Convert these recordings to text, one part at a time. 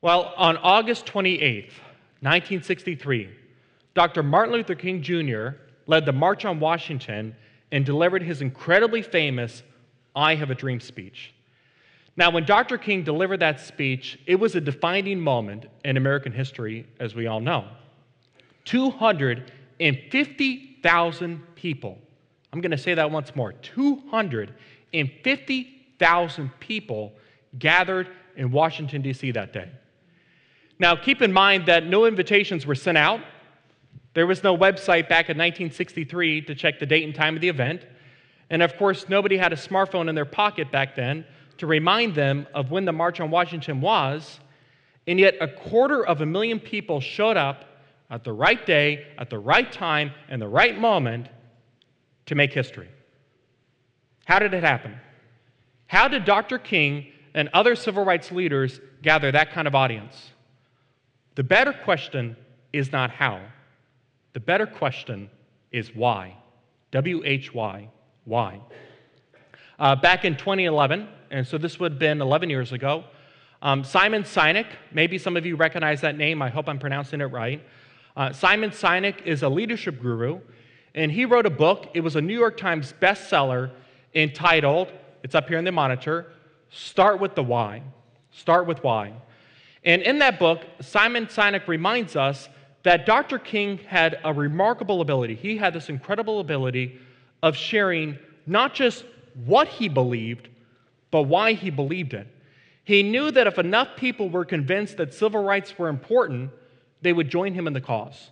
Well, on August 28th, 1963, Dr. Martin Luther King Jr. led the March on Washington and delivered his incredibly famous I Have a Dream speech. Now, when Dr. King delivered that speech, it was a defining moment in American history, as we all know. 250,000 people. I'm going to say that once more. 250,000 people gathered in Washington, D.C. that day. Now, keep in mind that no invitations were sent out. There was no website back in 1963 to check the date and time of the event. And of course, nobody had a smartphone in their pocket back then to remind them of when the March on Washington was. And yet, 250,000 people showed up at the right day, at the right time, and the right moment to make history. How did it happen? How did Dr. King and other civil rights leaders gather that kind of audience? The better question is not how. The better question is why. W-H-Y, why? Back in 2011, and so this would have been 11 years ago, Simon Sinek, maybe some of you recognize that name, I hope I'm pronouncing it right. Simon Sinek is a leadership guru, and he wrote a book. It was a New York Times bestseller entitled, it's up here in the monitor, Start with the Why. Start with Why. And in that book, Simon Sinek reminds us that Dr. King had a remarkable ability. He had this incredible ability of sharing not just what he believed, but why he believed it. He knew that if enough people were convinced that civil rights were important, they would join him in the cause.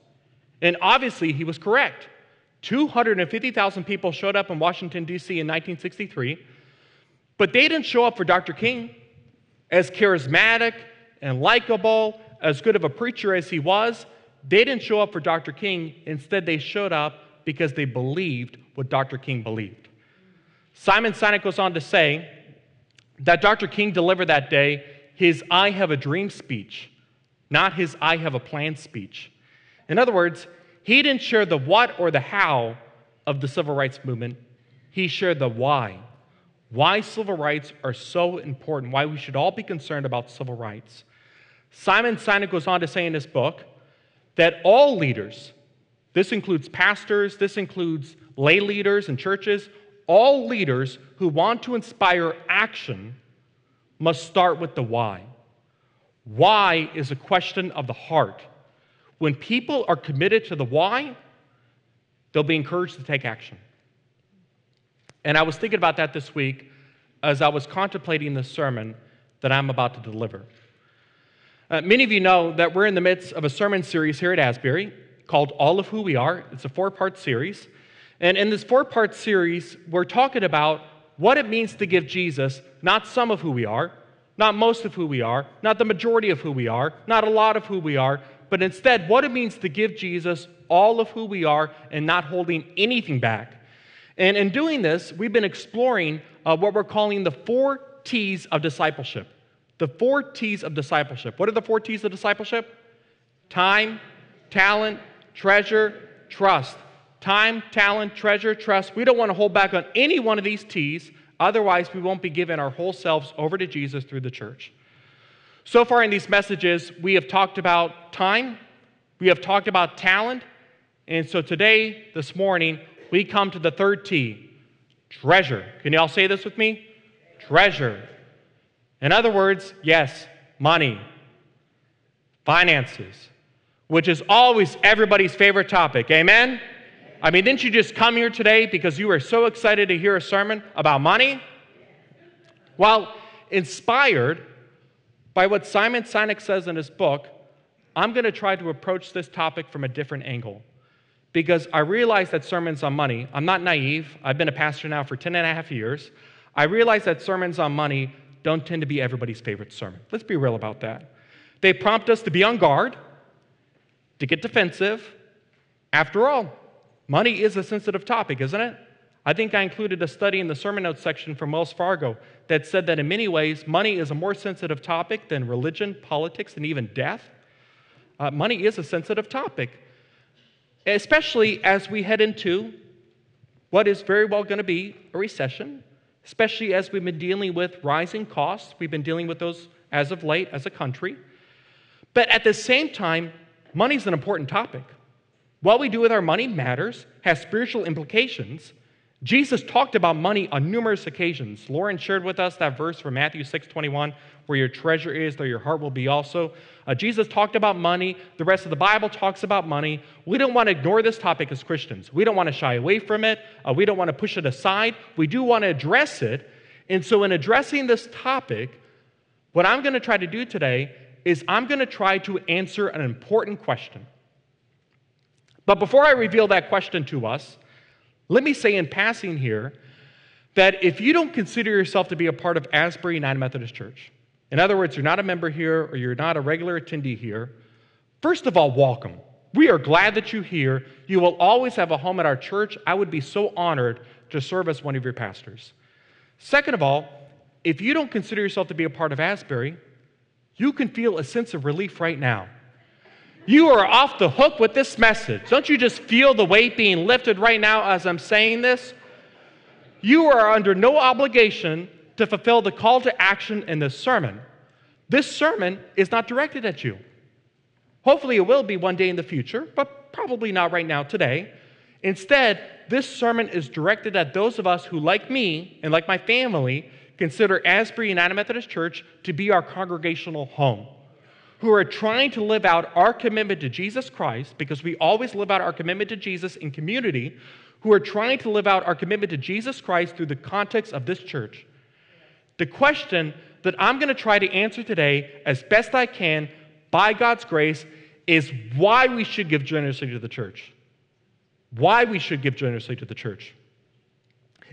And obviously, he was correct. 250,000 people showed up in Washington, D.C. in 1963, but they didn't show up for Dr. King. As charismatic and likable, as good of a preacher as he was, they didn't show up for Dr. King. Instead, they showed up because they believed what Dr. King believed. Simon Sinek goes on to say that Dr. King delivered that day his I Have a Dream speech, not his I Have a Plan speech. In other words, he didn't share the what or the how of the civil rights movement. He shared the why. Why civil rights are so important, why we should all be concerned about civil rights. Simon Sinek goes on to say in his book that all leaders, this includes pastors, this includes lay leaders and churches, all leaders who want to inspire action must start with the why. Why is a question of the heart. When people are committed to the why, they'll be encouraged to take action. And I was thinking about that this week as I was contemplating the sermon that I'm about to deliver. Many of you know that we're in the midst of a sermon series here at Asbury called All of Who We Are. It's a four-part series. And in this four-part series, we're talking about what it means to give Jesus not some of who we are, not most of who we are, not the majority of who we are, not a lot of who we are, but instead what it means to give Jesus all of who we are and not holding anything back. And in doing this, we've been exploring what we're calling the four T's of discipleship. The four T's of discipleship. What are the four T's of discipleship? Time, talent, treasure, trust. Time, talent, treasure, trust. We don't want to hold back on any one of these T's. Otherwise, we won't be giving our whole selves over to Jesus through the church. So far in these messages, we have talked about time. We have talked about talent. And so today, this morning, we come to the third T, treasure. Can you all say this with me? Treasure. In other words, yes, money, finances, which is always everybody's favorite topic. Amen? I mean, didn't you just come here today because you were so excited to hear a sermon about money? Well, inspired by what Simon Sinek says in his book, I'm going to try to approach this topic from a different angle. because I realized that sermons on money, I'm not naive, I've been a pastor now for 10 and a half years, I realized that sermons on money don't tend to be everybody's favorite sermon. Let's be real about that. They prompt us to be on guard, to get defensive. After all, money is a sensitive topic, isn't it? I think I included a study in the sermon notes section from Wells Fargo that said that in many ways, money is a more sensitive topic than religion, politics, and even death. Money is a sensitive topic, especially as we head into what is very well going to be a recession, especially as we've been dealing with rising costs. We've been dealing with those as of late as a country. But at the same time, money is an important topic. What we do with our money matters, has spiritual implications. Jesus talked about money on numerous occasions. Lauren shared with us that verse from Matthew 6:21, where your treasure is, there your heart will be also. Jesus talked about money. The rest of the Bible talks about money. We don't want to ignore this topic as Christians. We don't want to shy away from it. We don't want to push it aside. We do want to address it. And so in addressing this topic, what I'm going to try to do today is I'm going to try to answer an important question. But before I reveal that question to us, let me say in passing here that if you don't consider yourself to be a part of Asbury United Methodist Church, in other words, you're not a member here or you're not a regular attendee here, first of all, welcome. We are glad that you're here. You will always have a home at our church. I would be so honored to serve as one of your pastors. Second of all, if you don't consider yourself to be a part of Asbury, you can feel a sense of relief right now. You are off the hook with this message. Don't you just feel the weight being lifted right now as I'm saying this? You are under no obligation to fulfill the call to action in this sermon. This sermon is not directed at you. Hopefully it will be one day in the future, but probably not right now today. Instead, this sermon is directed at those of us who, like me and like my family, consider Asbury United Methodist Church to be our congregational home, who are trying to live out our commitment to Jesus Christ, because we always live out our commitment to Jesus in community, who are trying to live out our commitment to Jesus Christ through the context of this church. The question that I'm going to try to answer today as best I can, by God's grace, is why we should give generously to the church. Why we should give generously to the church.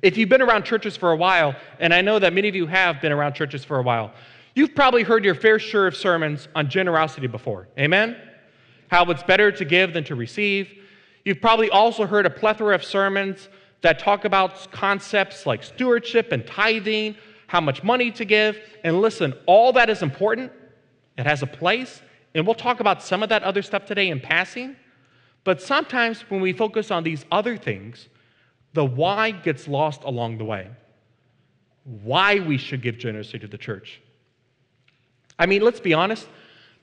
If you've been around churches for a while, and I know that many of you have been around churches for a while, you've probably heard your fair share of sermons on generosity before. Amen? How it's better to give than to receive. You've probably also heard a plethora of sermons that talk about concepts like stewardship and tithing, how much money to give. And listen, all that is important. It has a place. And we'll talk about some of that other stuff today in passing. But sometimes when we focus on these other things, the why gets lost along the way. Why we should give generously to the church. I mean, let's be honest,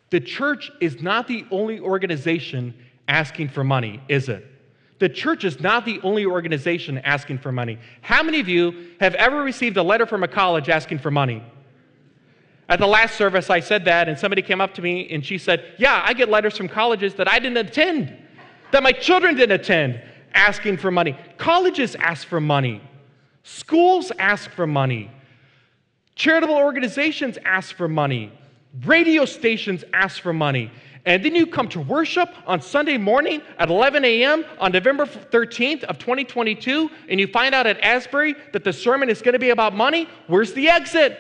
the church is not the only organization asking for money, is it? The church is not the only organization asking for money. How many of you have ever received a letter from a college asking for money? At the last service, I said that, and somebody came up to me, and she said, yeah, I get letters from colleges that I didn't attend, that my children didn't attend, asking for money. Colleges ask for money. Schools ask for money. Charitable organizations ask for money. Radio stations ask for money. And then you come to worship on Sunday morning at 11 a.m. on November 13th of 2022, and you find out at Asbury that the sermon is going to be about money. Where's the exit?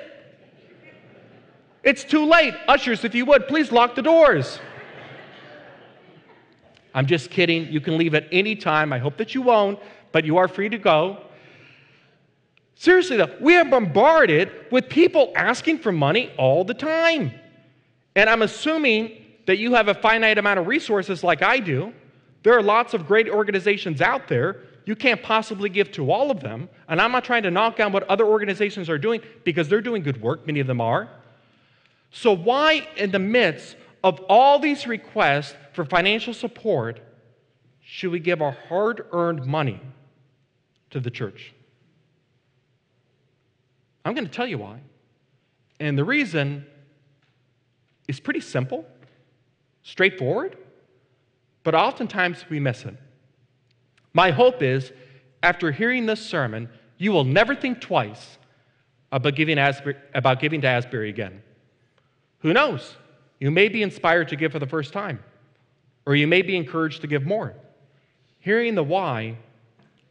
It's too late. Ushers, if you would, please lock the doors. I'm just kidding. You can leave at any time. I hope that you won't, but you are free to go. Seriously, though, we are bombarded with people asking for money all the time. And I'm assuming that you have a finite amount of resources like I do. There are lots of great organizations out there. You can't possibly give to all of them. And I'm not trying to knock down what other organizations are doing, because they're doing good work. Many of them are. So why, in the midst of all these requests for financial support, should we give our hard-earned money to the church? I'm going to tell you why. And the reason is pretty simple, straightforward, but oftentimes we miss it. My hope is, after hearing this sermon, you will never think twice about giving to Asbury again. Who knows? You may be inspired to give for the first time, or you may be encouraged to give more. Hearing the why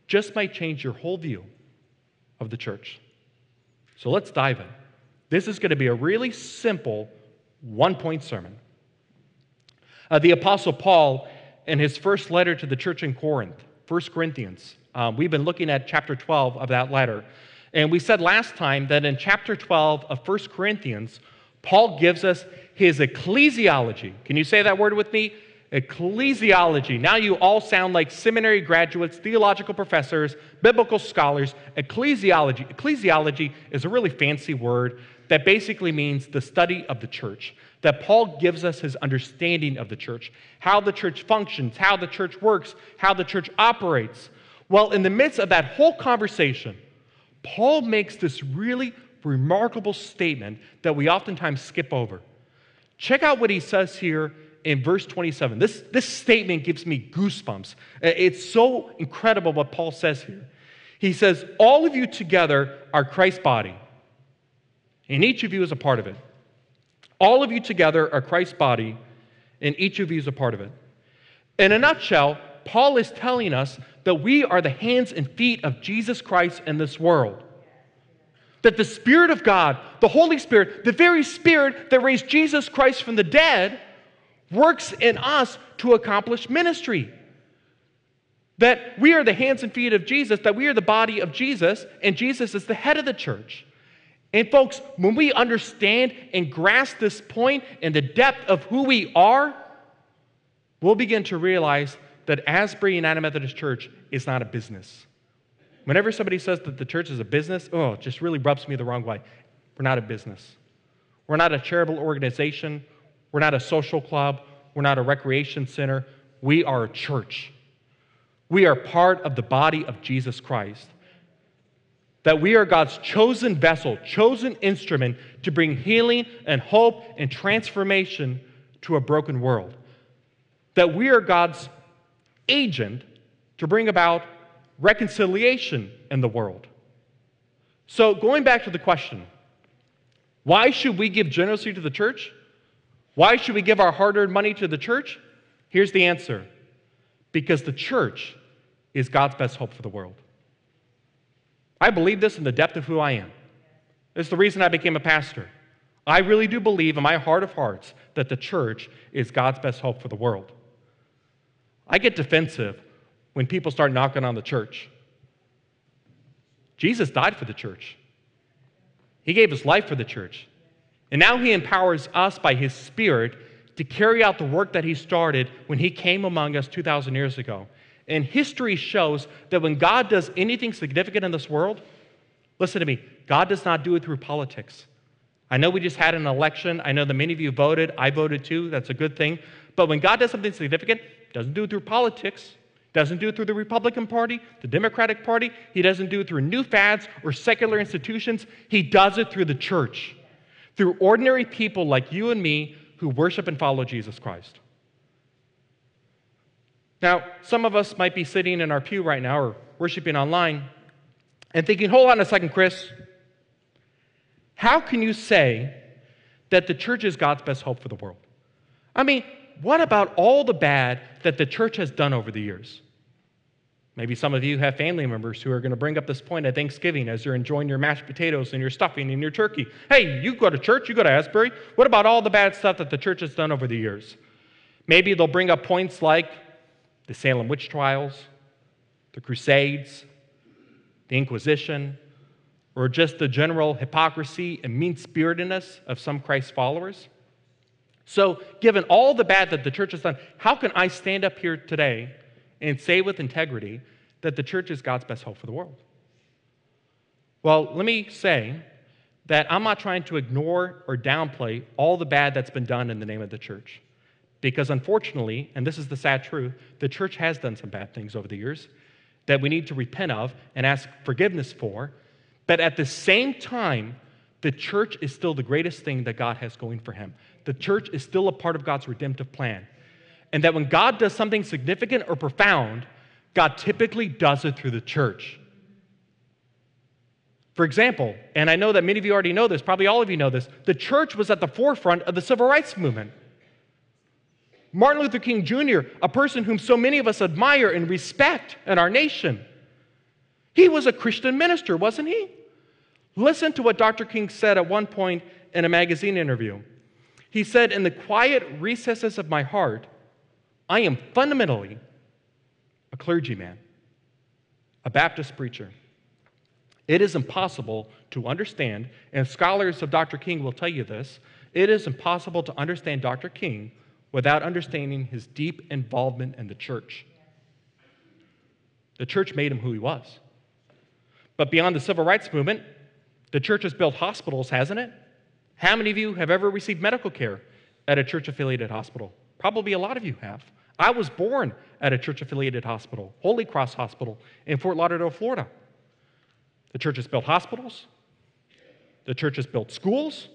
just might change your whole view of the church. So let's dive in. This is going to be a really simple one-point sermon. The Apostle Paul, in his first letter to the church in Corinth, 1 Corinthians, we've been looking at chapter 12 of that letter. And we said last time that in chapter 12 of 1 Corinthians, Paul gives us his ecclesiology. Can you say that word with me? Ecclesiology. Now you all sound like seminary graduates, theological professors, biblical scholars. Ecclesiology. Ecclesiology is a really fancy word that basically means the study of the church, that Paul gives us his understanding of the church, how the church functions, how the church works, how the church operates. Well, in the midst of that whole conversation, Paul makes this really remarkable statement that we oftentimes skip over. Check out what he says here in verse 27. This statement gives me goosebumps. It's so incredible what Paul says here. He says, all of you together are Christ's body, and each of you is a part of it. All of you together are Christ's body, and each of you is a part of it. In a nutshell, Paul is telling us that we are the hands and feet of Jesus Christ in this world. That the Spirit of God, the Holy Spirit, the very Spirit that raised Jesus Christ from the dead, works in us to accomplish ministry. That we are the hands and feet of Jesus, that we are the body of Jesus, and Jesus is the head of the church. And folks, when we understand and grasp this point and the depth of who we are, we'll begin to realize that Asbury United Methodist Church is not a business. Whenever somebody says that the church is a business, it just really rubs me the wrong way. We're not a business. We're not a charitable organization. We're not a social club. We're not a recreation center. We are a church. We are part of the body of Jesus Christ. That we are God's chosen vessel, chosen instrument to bring healing and hope and transformation to a broken world. That we are God's agent to bring about reconciliation in the world. So going back to the question, why should we give generously to the church? Why should we give our hard-earned money to the church? Here's the answer. Because the church is God's best hope for the world. I believe this in the depth of who I am. It's the reason I became a pastor. I really do believe in my heart of hearts that the church is God's best hope for the world. I get defensive when people start knocking on the church. Jesus died for the church. He gave his life for the church. And now he empowers us by his Spirit to carry out the work that he started when he came among us 2,000 years ago. And history shows that when God does anything significant in this world, listen to me, God does not do it through politics. I know we just had an election. I know that many of you voted. I voted too. That's a good thing. But when God does something significant, doesn't do it through politics, doesn't do it through the Republican Party, the Democratic Party. He doesn't do it through new fads or secular institutions. He does it through the church, through ordinary people like you and me who worship and follow Jesus Christ. Now, some of us might be sitting in our pew right now or worshiping online and thinking, hold on a second, Chris. How can you say that the church is God's best hope for the world? I mean, what about all the bad that the church has done over the years? Maybe some of you have family members who are going to bring up this point at Thanksgiving as you're enjoying your mashed potatoes and your stuffing and your turkey. Hey, you go to church, you go to Asbury. What about all the bad stuff that the church has done over the years? Maybe they'll bring up points like the Salem witch trials, the Crusades, the Inquisition, or just the general hypocrisy and mean-spiritedness of some Christ followers. So, given all the bad that the church has done, how can I stand up here today and say with integrity that the church is God's best hope for the world? Well, let me say that I'm not trying to ignore or downplay all the bad that's been done in the name of the church. Because unfortunately, and this is the sad truth, the church has done some bad things over the years that we need to repent of and ask forgiveness for. But at the same time, the church is still the greatest thing that God has going for him. The church is still a part of God's redemptive plan. And that when God does something significant or profound, God typically does it through the church. For example, and I know that many of you already know this, probably all of you know this, the church was at the forefront of the civil rights movement. Martin Luther King Jr., a person whom so many of us admire and respect in our nation, he was a Christian minister, wasn't he? Listen to what Dr. King said at one point in a magazine interview. He said, "In the quiet recesses of my heart, I am fundamentally a clergyman, a Baptist preacher. It is impossible to understand," and scholars of Dr. King will tell you this, "it is impossible to understand Dr. King without understanding his deep involvement in the church." The church made him who he was. But beyond the civil rights movement, the church has built hospitals, hasn't it? How many of you have ever received medical care at a church-affiliated hospital? Probably a lot of you have. I was born at a church-affiliated hospital, Holy Cross Hospital in Fort Lauderdale, Florida. The church has built hospitals. The church has built schools.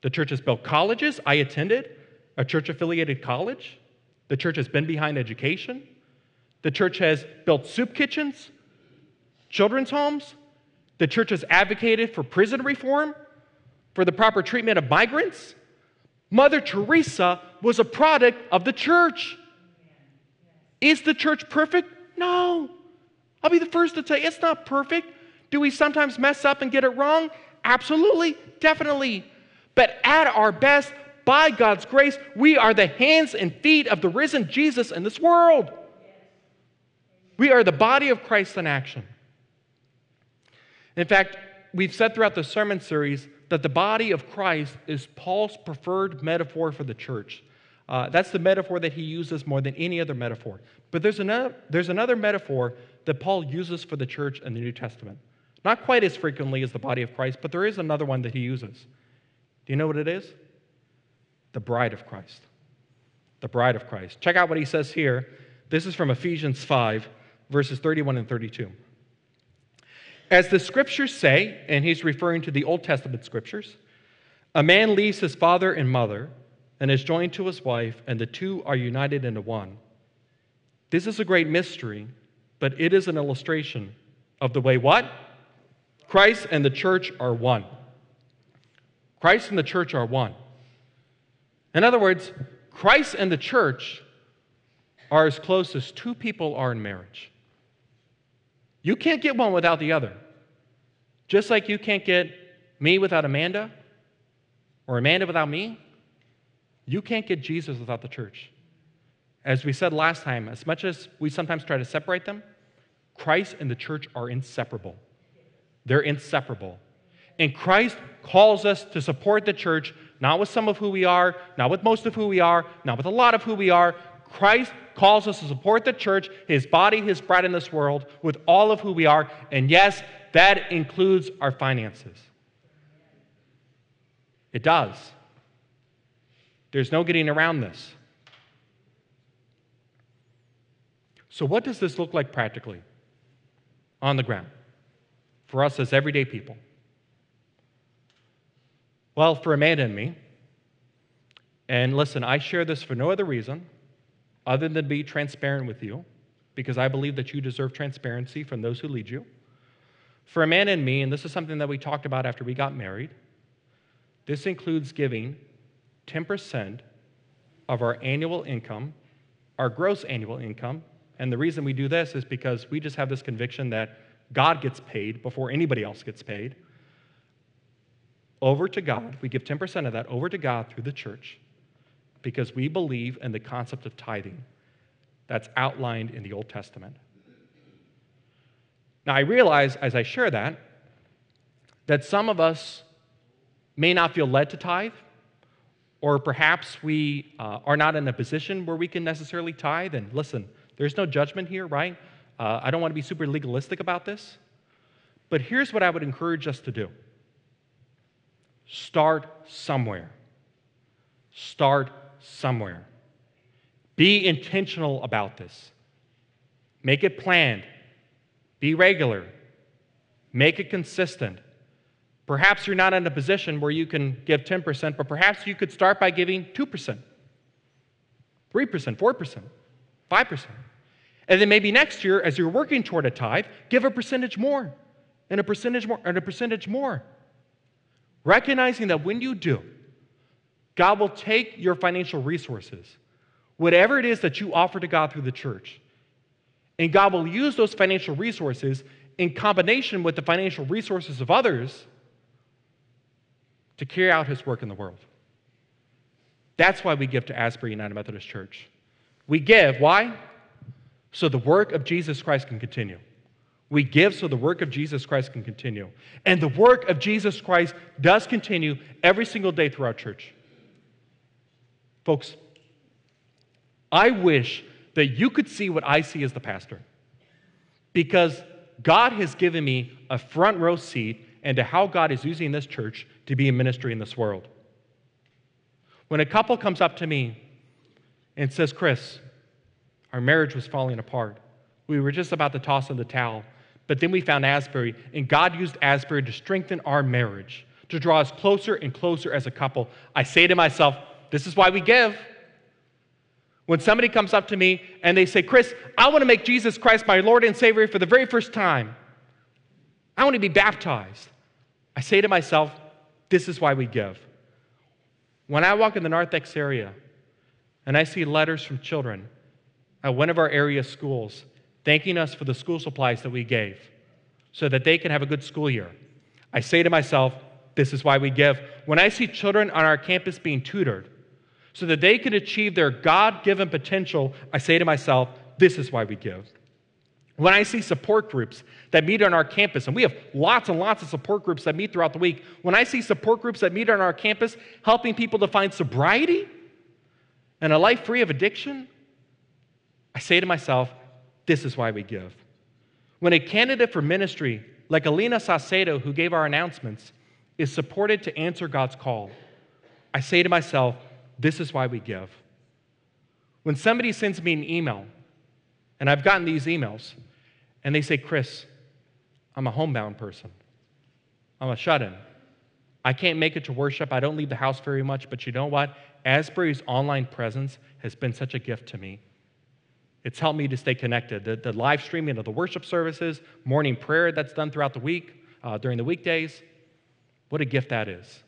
The church has built colleges. I attended a church-affiliated college. The church has been behind education. The church has built soup kitchens, children's homes. The church has advocated for prison reform, for the proper treatment of migrants. Mother Teresa was a product of the church. Is the church perfect? No. I'll be the first to tell you, it's not perfect. Do we sometimes mess up and get it wrong? Absolutely, definitely. But at our best, by God's grace, we are the hands and feet of the risen Jesus in this world. We are the body of Christ in action. In fact, we've said throughout the sermon series that the body of Christ is Paul's preferred metaphor for the church. That's the metaphor that he uses more than any other metaphor. But there's another metaphor that Paul uses for the church in the New Testament. Not quite as frequently as the body of Christ, but there is another one that he uses. Do you know what it is? The bride of Christ. The bride of Christ. Check out what he says here. This is from Ephesians 5, verses 31 and 32. "As the scriptures say," and he's referring to the Old Testament scriptures, "a man leaves his father and mother and is joined to his wife, and the two are united into one. This is a great mystery, but it is an illustration of the way" what? "Christ and the church are one." Christ and the church are one. In other words, Christ and the church are as close as two people are in marriage. You can't get one without the other. Just like you can't get me without Amanda, or Amanda without me, you can't get Jesus without the church. As we said last time, as much as we sometimes try to separate them, Christ and the church are inseparable. They're inseparable. And Christ calls us to support the church, not with some of who we are, not with most of who we are, not with a lot of who we are. Christ calls us to support the church, his body, his bride in this world, with all of who we are. And yes, that includes our finances. It does. There's no getting around this. So what does this look like practically on the ground for us as everyday people? Well, for Amanda and me, and listen, I share this for no other reason other than to be transparent with you, because I believe that you deserve transparency from those who lead you. For Amanda and me, and this is something that we talked about after we got married, this includes giving 10% of our annual income, our gross annual income. And the reason we do this is because we just have this conviction that God gets paid before anybody else gets paid. Over to God. We give 10% of that over to God through the church because we believe in the concept of tithing that's outlined in the Old Testament. Now, I realize as I share that some of us may not feel led to tithe, or perhaps we are not in a position where we can necessarily tithe. And listen, there's no judgment here, right? I don't want to be super legalistic about this. But here's what I would encourage us to do. Start somewhere. Start somewhere. Be intentional about this. Make it planned. Be regular. Make it consistent. Perhaps you're not in a position where you can give 10%, but perhaps you could start by giving 2%, 3%, 4%, 5%. And then maybe next year, as you're working toward a tithe, give a percentage more, and a percentage more, and a percentage more. Recognizing that when you do, God will take your financial resources, whatever it is that you offer to God through the church. And God will use those financial resources in combination with the financial resources of others to carry out his work in the world. That's why we give to Asbury United Methodist Church. We give, why? So the work of Jesus Christ can continue. We give so the work of Jesus Christ can continue. And the work of Jesus Christ does continue every single day through our church. Folks, I wish that you could see what I see as the pastor, because God has given me a front row seat into how God is using this church to be a ministry in this world. When a couple comes up to me and says, "Chris, our marriage was falling apart. We were just about to toss in the towel, but then we found Asbury, and God used Asbury to strengthen our marriage, to draw us closer and closer as a couple." I say to myself, this is why we give. When somebody comes up to me and they say, "Chris, I want to make Jesus Christ my Lord and Savior for the very first time. I want to be baptized," I say to myself, this is why we give. When I walk in the narthex area and I see letters from children at one of our area schools thanking us for the school supplies that we gave so that they can have a good school year, I say to myself, this is why we give. When I see children on our campus being tutored so that they can achieve their God-given potential, I say to myself, this is why we give. When I see support groups that meet on our campus, and we have lots and lots of support groups that meet throughout the week, when I see support groups that meet on our campus helping people to find sobriety and a life free of addiction, I say to myself, this is why we give. When a candidate for ministry, like Alina Sacedo, who gave our announcements, is supported to answer God's call, I say to myself, this is why we give. When somebody sends me an email, and I've gotten these emails, and they say, "Chris, I'm a homebound person. I'm a shut-in. I can't make it to worship. I don't leave the house very much, but you know what? Asbury's online presence has been such a gift to me. It's helped me to stay connected. The live streaming of the worship services, morning prayer that's done throughout the week, during the weekdays, what a gift that is."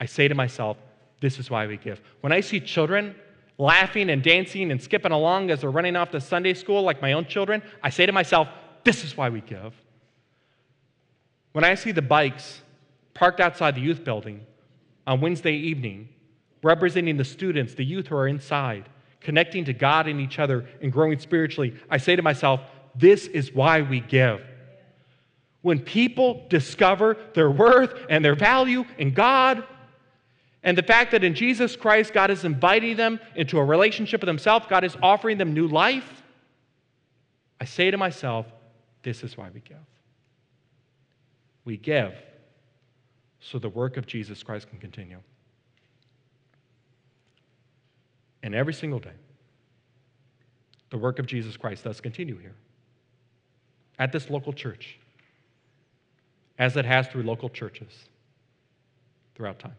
I say to myself, this is why we give. When I see children laughing and dancing and skipping along as they're running off to Sunday school like my own children, I say to myself, this is why we give. When I see the bikes parked outside the youth building on Wednesday evening, representing the students, the youth who are inside, connecting to God and each other and growing spiritually, I say to myself, this is why we give. When people discover their worth and their value in God, and the fact that in Jesus Christ, God is inviting them into a relationship with himself, God is offering them new life, I say to myself, this is why we give. We give so the work of Jesus Christ can continue. And every single day, the work of Jesus Christ does continue here at this local church, as it has through local churches throughout time.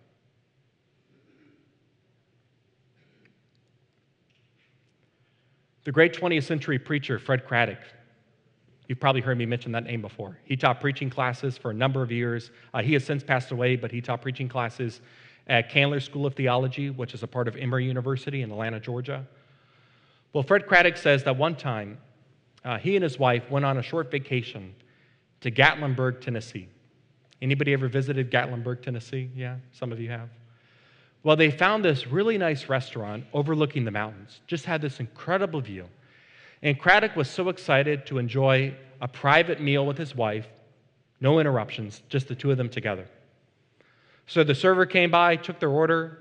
The great 20th century preacher, Fred Craddock, you've probably heard me mention that name before. He taught preaching classes for a number of years. He has since passed away, but he taught preaching classes at Candler School of Theology, which is a part of Emory University in Atlanta, Georgia. Well, Fred Craddock says that one time, he and his wife went on a short vacation to Gatlinburg, Tennessee. Anybody ever visited Gatlinburg, Tennessee? Yeah, some of you have. Well, they found this really nice restaurant overlooking the mountains, just had this incredible view. And Craddock was so excited to enjoy a private meal with his wife, no interruptions, just the two of them together. So the server came by, took their order,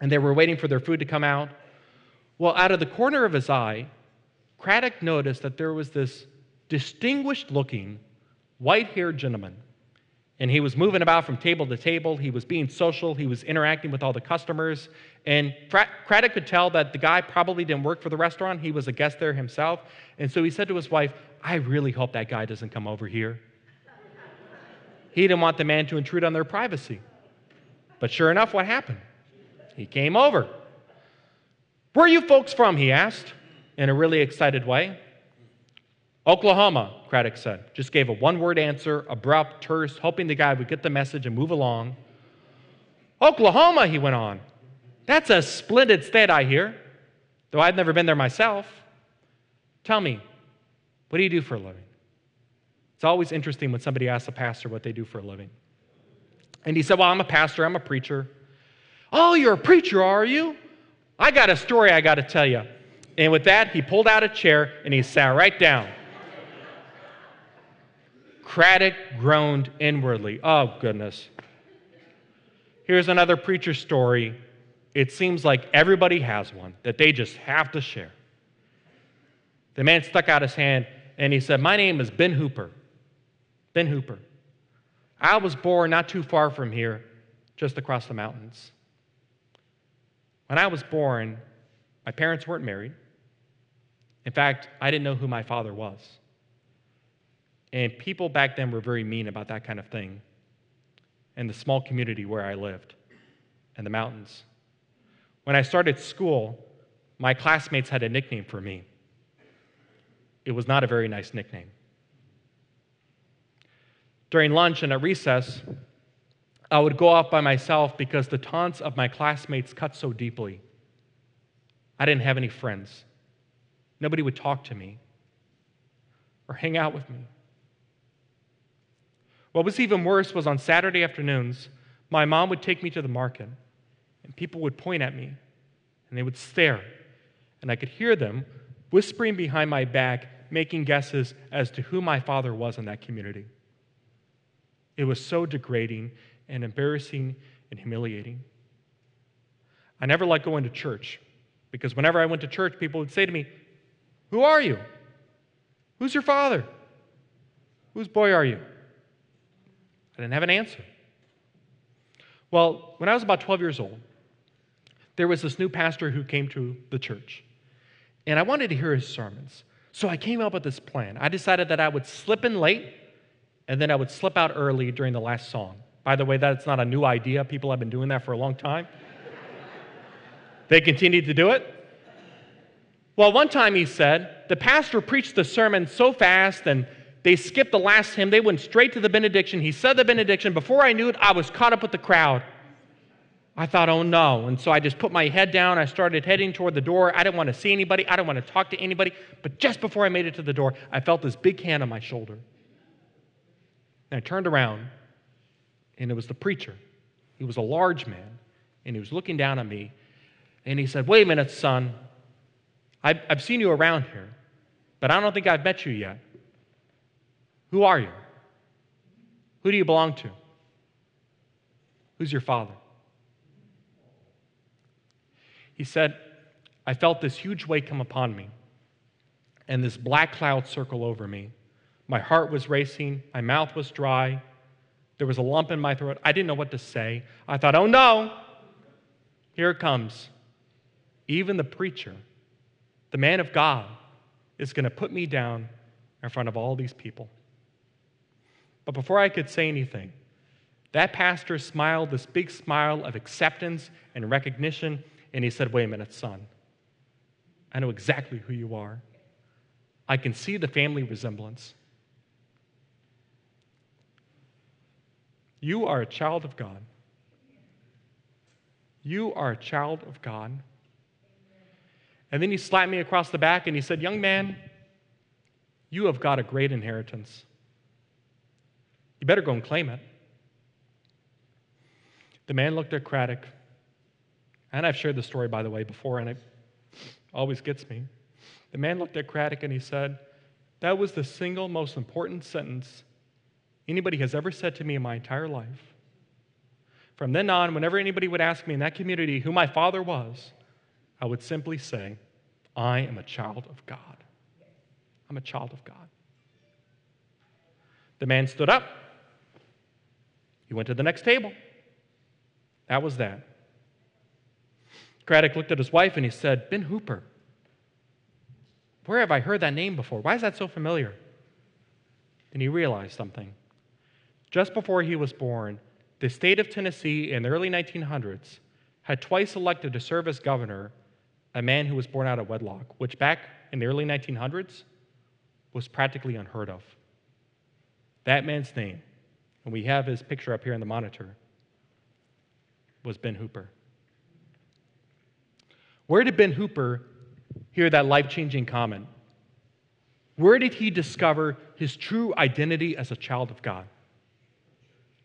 and they were waiting for their food to come out. Well, out of the corner of his eye, Craddock noticed that there was this distinguished-looking, white-haired gentleman. And he was moving about from table to table. He was being social. He was interacting with all the customers. And Craddock could tell that the guy probably didn't work for the restaurant. He was a guest there himself. And so he said to his wife, "I really hope that guy doesn't come over here." He didn't want the man to intrude on their privacy. But sure enough, what happened? He came over. "Where are you folks from?" he asked in a really excited way. "Oklahoma," Craddock said. Just gave a one-word answer, abrupt, terse, hoping the guy would get the message and move along. "Oklahoma," he went on. "That's a splendid state, I hear. though I'd never been there myself. Tell me, what do you do for a living? It's always interesting when somebody asks a pastor what they do for a living. And he said, well, I'm a pastor, I'm a preacher. Oh, you're a preacher, are you? I got a story I got to tell you. And with that, he pulled out a chair and he sat right down. Craddock groaned inwardly. Oh, goodness. Here's another preacher story. It seems like everybody has one that they just have to share. The man stuck out his hand and he said, my name is Ben Hooper. Ben Hooper. I was born not too far from here, just across the mountains. When I was born, my parents weren't married. In fact, I didn't know who my father was. And people back then were very mean about that kind of thing in the small community where I lived, in the mountains. When I started school, my classmates had a nickname for me. It was not a very nice nickname. During lunch and at recess, I would go off by myself because the taunts of my classmates cut so deeply. I didn't have any friends. Nobody would talk to me or hang out with me. What was even worse was on Saturday afternoons, my mom would take me to the market, and people would point at me, and they would stare, and I could hear them whispering behind my back, making guesses as to who my father was in that community. It was so degrading and embarrassing and humiliating. I never liked going to church, because whenever I went to church, people would say to me, who are you? Who's your father? Whose boy are you? I didn't have an answer. Well, when I was about 12 years old, there was this new pastor who came to the church, and I wanted to hear his sermons. So I came up with this plan. I decided that I would slip in late, and then I would slip out early during the last song. By the way, that's not a new idea. People have been doing that for a long time. They continued to do it. Well, one time he said, the pastor preached the sermon so fast and they skipped the last hymn. They went straight to the benediction. He said the benediction. Before I knew it, I was caught up with the crowd. I thought, oh no. And so I just put my head down. I started heading toward the door. I didn't want to see anybody. I didn't want to talk to anybody. But just before I made it to the door, I felt this big hand on my shoulder. And I turned around, and it was the preacher. He was a large man, and he was looking down on me. And he said, wait a minute, son. I've seen you around here, but I don't think I've met you yet. Who are you? Who do you belong to? Who's your father? He said, I felt this huge weight come upon me and this black cloud circle over me. My heart was racing. My mouth was dry. There was a lump in my throat. I didn't know what to say. I thought, oh no, here it comes. Even the preacher, the man of God, is going to put me down in front of all these people. But before I could say anything, that pastor smiled this big smile of acceptance and recognition, and he said, wait a minute, son. I know exactly who you are. I can see the family resemblance. You are a child of God. You are a child of God. And then he slapped me across the back and he said, young man, you have got a great inheritance. You better go and claim it. The man looked at Craddock, and I've shared the story, by the way, before, and it always gets me. The man looked at Craddock and he said, that was the single most important sentence anybody has ever said to me in my entire life. From then on, whenever anybody would ask me in that community who my father was, I would simply say, I am a child of God. I'm a child of God. The man stood up. He went to the next table. That was that. Craddock looked at his wife and he said, Ben Hooper, where have I heard that name before? Why is that so familiar? And he realized something. Just before he was born, the state of Tennessee in the early 1900s had twice elected to serve as governor a man who was born out of wedlock, which back in the early 1900s was practically unheard of. That man's name, and we have his picture up here in the monitor, was Ben Hooper. Where did Ben Hooper hear that life-changing comment. Where did he discover his true identity as a child of God?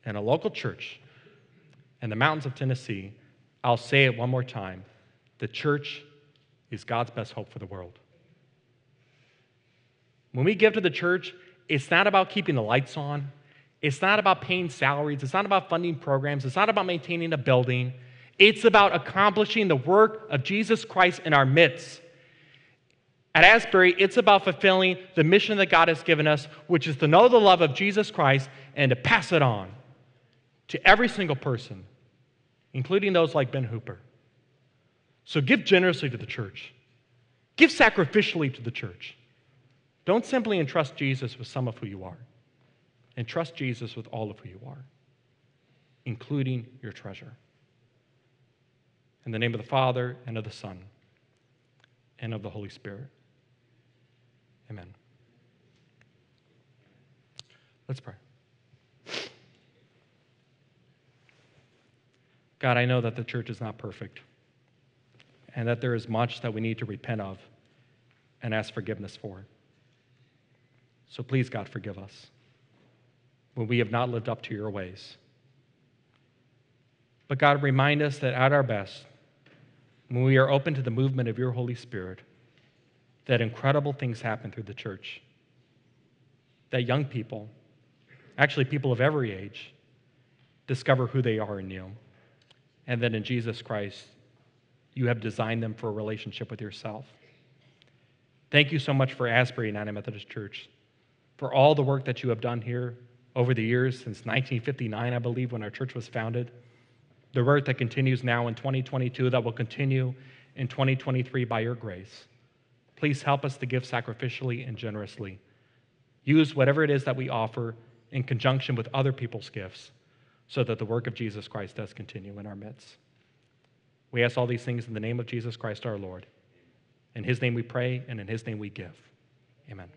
In a local church in the mountains of Tennessee. I'll say it one more time. The church is God's best hope for the world. When we give to the church, it's not about keeping the lights on. It's not about paying salaries. It's not about funding programs. It's not about maintaining a building. It's about accomplishing the work of Jesus Christ in our midst. At Asbury, it's about fulfilling the mission that God has given us, which is to know the love of Jesus Christ and to pass it on to every single person, including those like Ben Hooper. So give generously to the church. Give sacrificially to the church. Don't simply entrust Jesus with some of who you are. Entrust Jesus with all of who you are, including your treasure. In the name of the Father, and of the Son, and of the Holy Spirit. Amen. Let's pray. God, I know that the church is not perfect, and that there is much that we need to repent of and ask forgiveness for. So please, God, forgive us when we have not lived up to your ways. But God, remind us that at our best, when we are open to the movement of your Holy Spirit, that incredible things happen through the church, that young people, actually people of every age, discover who they are in you, and that in Jesus Christ, you have designed them for a relationship with yourself. Thank you so much for Asbury United Methodist Church, for all the work that you have done here over the years since 1959, I believe, when our church was founded, the work that continues now in 2022, that will continue in 2023 by your grace. Please help us to give sacrificially and generously. Use whatever it is that we offer in conjunction with other people's gifts so that the work of Jesus Christ does continue in our midst. We ask all these things in the name of Jesus Christ, our Lord. In his name we pray, and in his name we give. Amen.